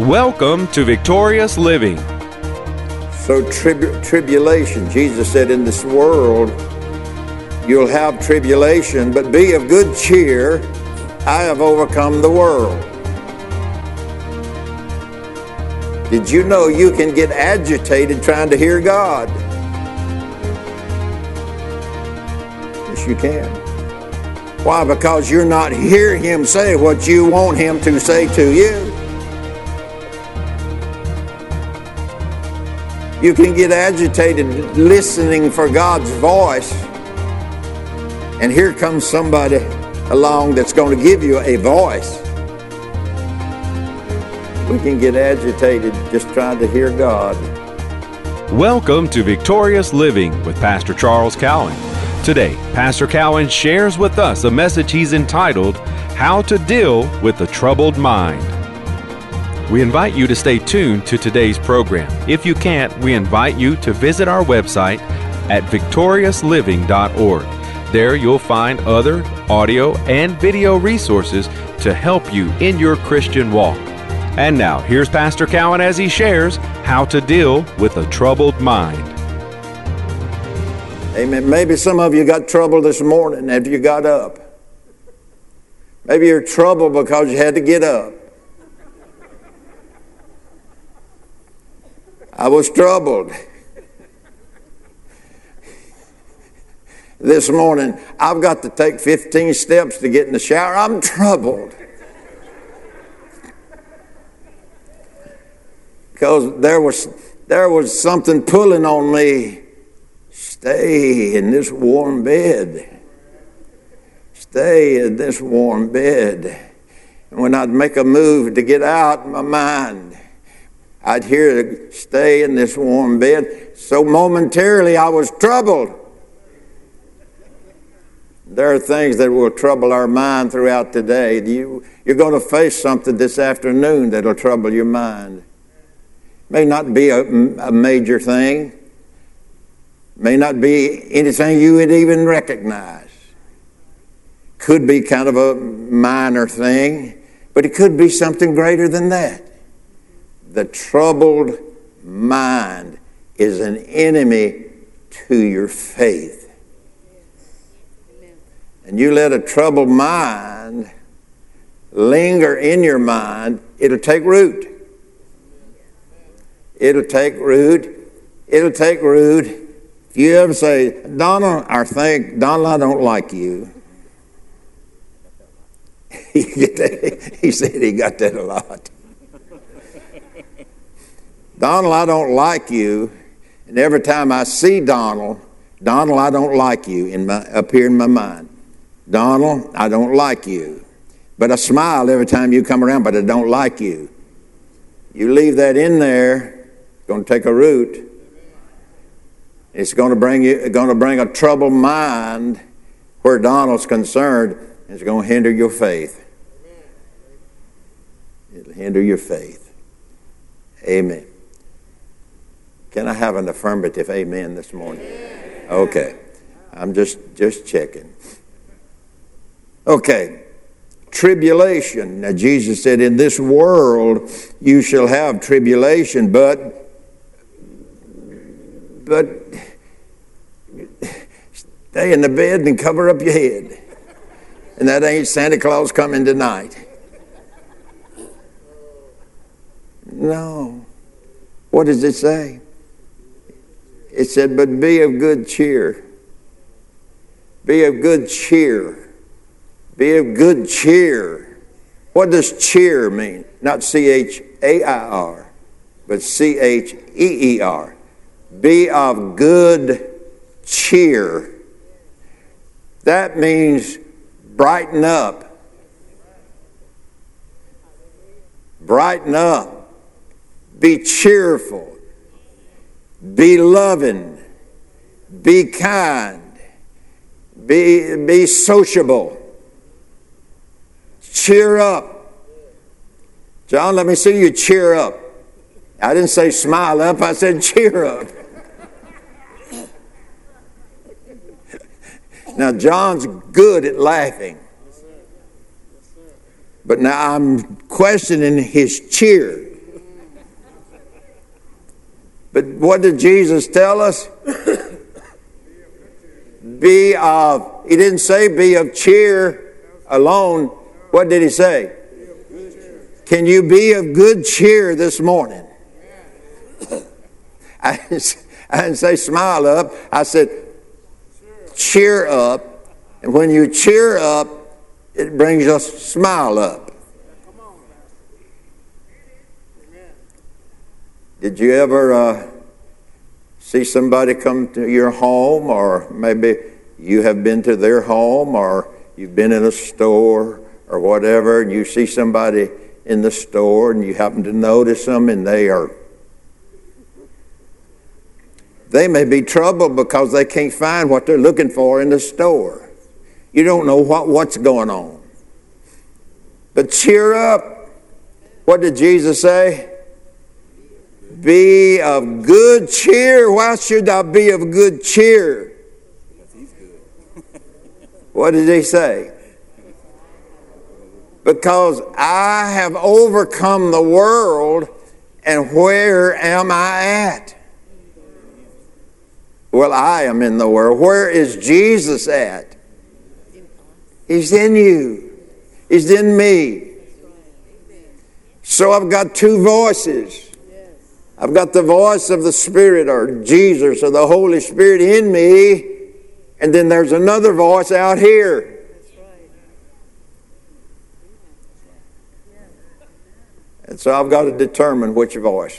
Welcome to Victorious Living. So tribulation, Jesus said, in this world you'll have tribulation, but be of good cheer, I have overcome the world. Did you know you can get agitated trying to hear God? Yes, you can. Why? Because you're not hearing Him say what you want Him to say to you. You can get agitated listening for God's voice, and here comes somebody along that's going to give you a voice. We can get agitated just trying to hear God. Welcome to Victorious Living with Pastor Charles Cowan. Today, Pastor Cowan shares with us a message he's entitled, How to Deal with the Troubled Mind. We invite you to stay tuned to today's program. If you can't, we invite you to visit our website at victoriousliving.org. There you'll find other audio and video resources to help you in your Christian walk. And now, here's Pastor Cowan as he shares how to deal with a troubled mind. Amen. Maybe some of you got trouble this morning after you got up. Maybe you're troubled because you had to get up. I was troubled this morning. I've got to take 15 steps to get in the shower. I'm troubled. Because there was something pulling on me. Stay in this warm bed. Stay in this warm bed. And when I'd make a move to get out, my mind, I'd hear, stay in this warm bed. So momentarily I was troubled. There are things that will trouble our mind throughout the day. You're going to face something this afternoon that will trouble your mind. May not be a major thing. May not be anything you would even recognize. Could be kind of a minor thing, but it could be something greater than that. The troubled mind is an enemy to your faith. And you let a troubled mind linger in your mind, it'll take root. It'll take root. It'll take root. If you ever say, Donald, I don't like you. He said he got that a lot. Donald, I don't like you. And every time I see Donald, I don't like you up here in my mind. Donald, I don't like you. But I smile every time you come around, but I don't like you. You leave that in there, going to take a root. It's going to bring a troubled mind where Donald's concerned, and it's going to hinder your faith. It'll hinder your faith. Amen. Can I have an affirmative amen this morning? Okay. I'm just checking. Okay. Tribulation. Now Jesus said, in this world you shall have tribulation, but stay in the bed and cover up your head. And that ain't Santa Claus coming tonight. No. What does it say? It said, but be of good cheer. Be of good cheer. Be of good cheer. What does cheer mean? Not C-H-A-I-R, but C-H-E-E-R. Be of good cheer. That means brighten up. Brighten up. Be cheerful. Be loving. Be kind. Be sociable. Cheer up. John, let me see you cheer up. I didn't say smile up, I said cheer up. Now, John's good at laughing. But now I'm questioning his cheer. But what did Jesus tell us? He didn't say be of cheer alone. What did he say? Can you be of good cheer this morning? I didn't say smile up. I said cheer up. And when you cheer up, it brings your smile up. Did you ever see somebody come to your home, or maybe you have been to their home, or you've been in a store or whatever, and you see somebody in the store and you happen to notice them, and they may be troubled because they can't find what they're looking for in the store. You don't know what's going on. But cheer up. What did Jesus say? Be of good cheer. Why should I be of good cheer? What did he say? Because I have overcome the world, and where am I at? Well, I am in the world. Where is Jesus at? He's in you. He's in me. So I've got two voices. I've got the voice of the Spirit, or Jesus, or the Holy Spirit in me, and then there's another voice out here. And so I've got to determine which voice.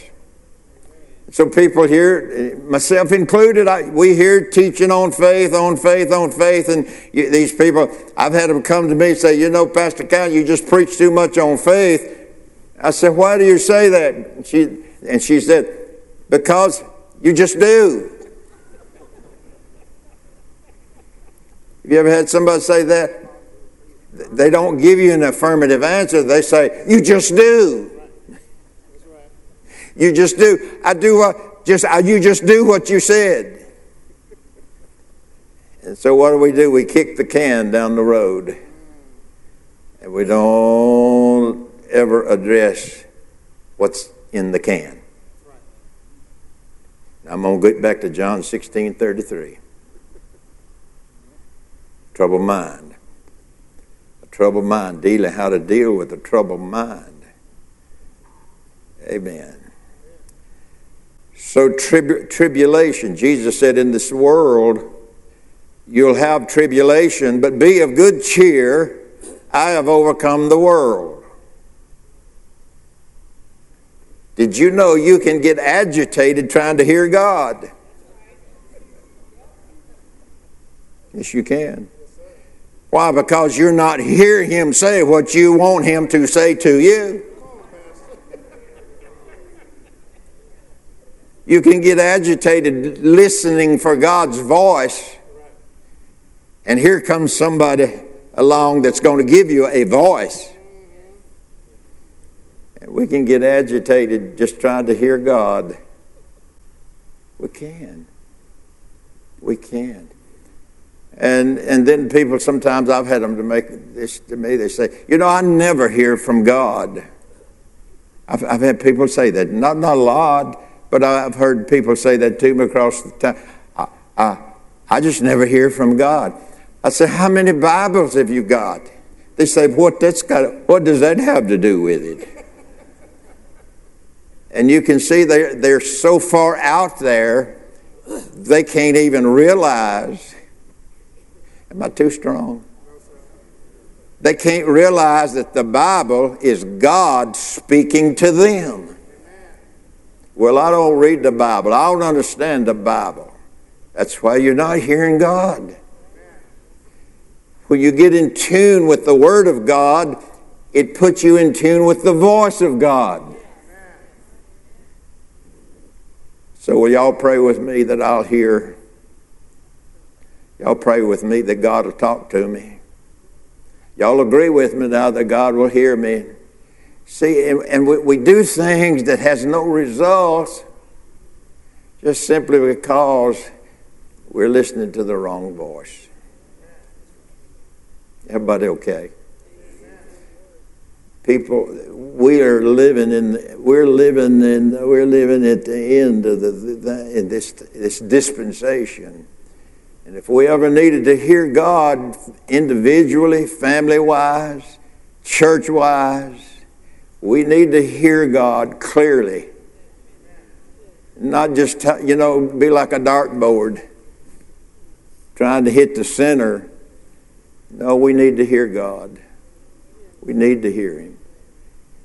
So people here, myself included, we hear teaching on faith, on faith, on faith. And these people, I've had them come to me and say, Pastor Cowan, you just preach too much on faith. I said, why do you say that? And she said, because you just do. Have you ever had somebody say that? They don't give you an affirmative answer. They say, you just do. You just do. You just do what you said. And so what do? We kick the can down the road. And we don't ever address what's in the can. I'm going to get back to John 16:33. Troubled mind. A troubled mind. How to deal with a troubled mind. Amen. So tribulation, Jesus said, in this world you'll have tribulation, but be of good cheer. I have overcome the world. Did you know you can get agitated trying to hear God? Yes, you can. Why? Because you're not hearing Him say what you want Him to say to you. You can get agitated listening for God's voice. And here comes somebody along that's going to give you a voice. And we can get agitated just trying to hear God. We can. We can. And then people sometimes, I've had them to make this to me, they say, I never hear from God. I've had people say that. Not a lot. But I've heard people say that to me across the time. I just never hear from God. I say, how many Bibles have you got? They say, what does that have to do with it? And you can see they're so far out there, they can't even realize. Am I too strong? They can't realize that the Bible is God speaking to them. Well, I don't read the Bible. I don't understand the Bible. That's why you're not hearing God. When you get in tune with the Word of God, it puts you in tune with the voice of God. So will y'all pray with me that I'll hear? Y'all pray with me that God will talk to me. Y'all agree with me now that God will hear me. See, and we do things that has no results just simply because we're listening to the wrong voice. Everybody okay? people, we're living at the end of this dispensation. And if we ever needed to hear God individually, family-wise, church-wise, we need to hear God clearly. Not just, be like a dartboard trying to hit the center. No, we need to hear God. We need to hear Him.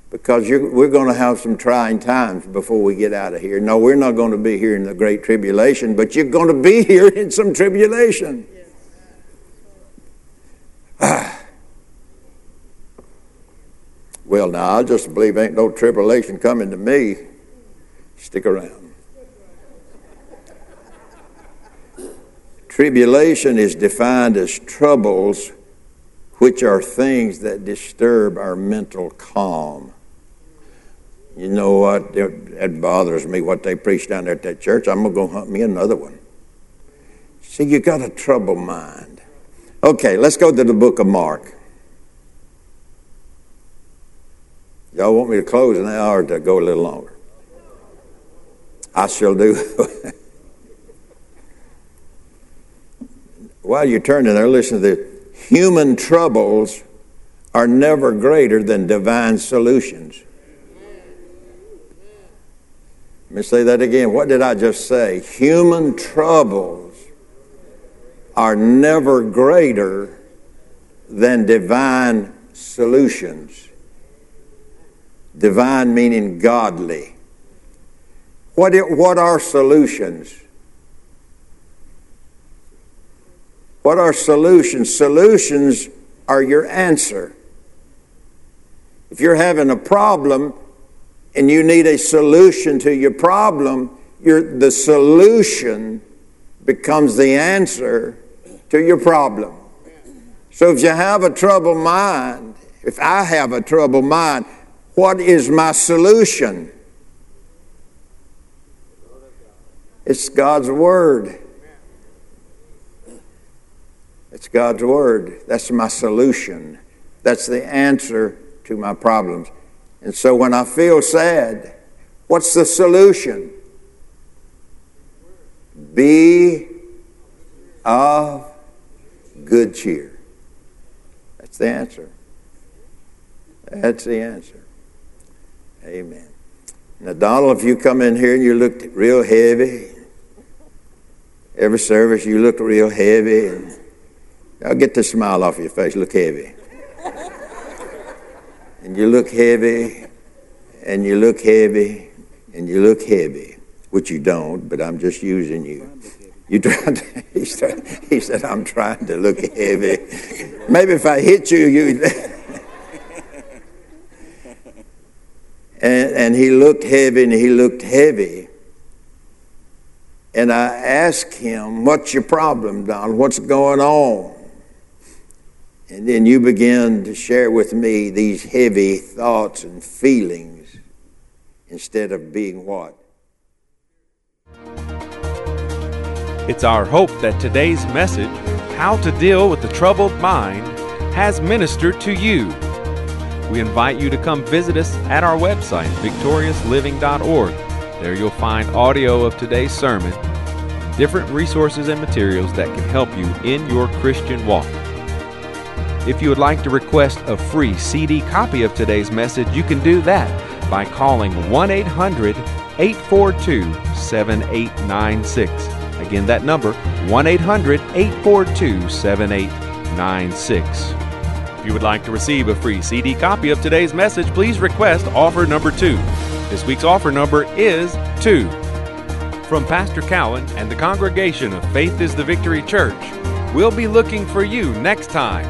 Because we're going to have some trying times before we get out of here. No, we're not going to be here in the Great Tribulation, but you're going to be here in some tribulation. Yes. Well, now, I just believe ain't no tribulation coming to me. Stick around. Tribulation is defined as troubles, which are things that disturb our mental calm. You know what? That bothers me, what they preach down there at that church. I'm going to go hunt me another one. See, you got a troubled mind. Okay, let's go to the book of Mark. Y'all want me to close an hour or to go a little longer? I shall do. While you're turning there, listen to this. Human troubles are never greater than divine solutions. Let me say that again. What did I just say? Human troubles are never greater than divine solutions. Divine meaning godly. What are solutions? What are solutions? Solutions are your answer. If you're having a problem, and you need a solution to your problem, the solution becomes the answer to your problem. So if you have a troubled mind, if I have a troubled mind, what is my solution? It's God's Word. It's God's Word. That's my solution. That's the answer to my problems. And so when I feel sad, what's the solution? Be of good cheer. That's the answer. That's the answer. Amen. Now, Donald, if you come in here and you looked real heavy, every service you look real heavy, and I'll get the smile off your face, look heavy. And you look heavy, and you look heavy, and you look heavy, which you don't, but I'm just using you. You tried to, he said, I'm trying to look heavy. Maybe if I hit you, you... and he looked heavy, and he looked heavy. And I asked him, what's your problem, Donald? What's going on? And then you began to share with me these heavy thoughts and feelings instead of being what? It's our hope that today's message, How to Deal with the Troubled Mind, has ministered to you. We invite you to come visit us at our website, victoriousliving.org. There you'll find audio of today's sermon, different resources and materials that can help you in your Christian walk. If you would like to request a free CD copy of today's message, you can do that by calling 1-800-842-7896. Again, that number, 1-800-842-7896. If you would like to receive a free CD copy of today's message, please request offer number 2. This week's offer number is 2. From Pastor Cowan and the congregation of Faith is the Victory Church, we'll be looking for you next time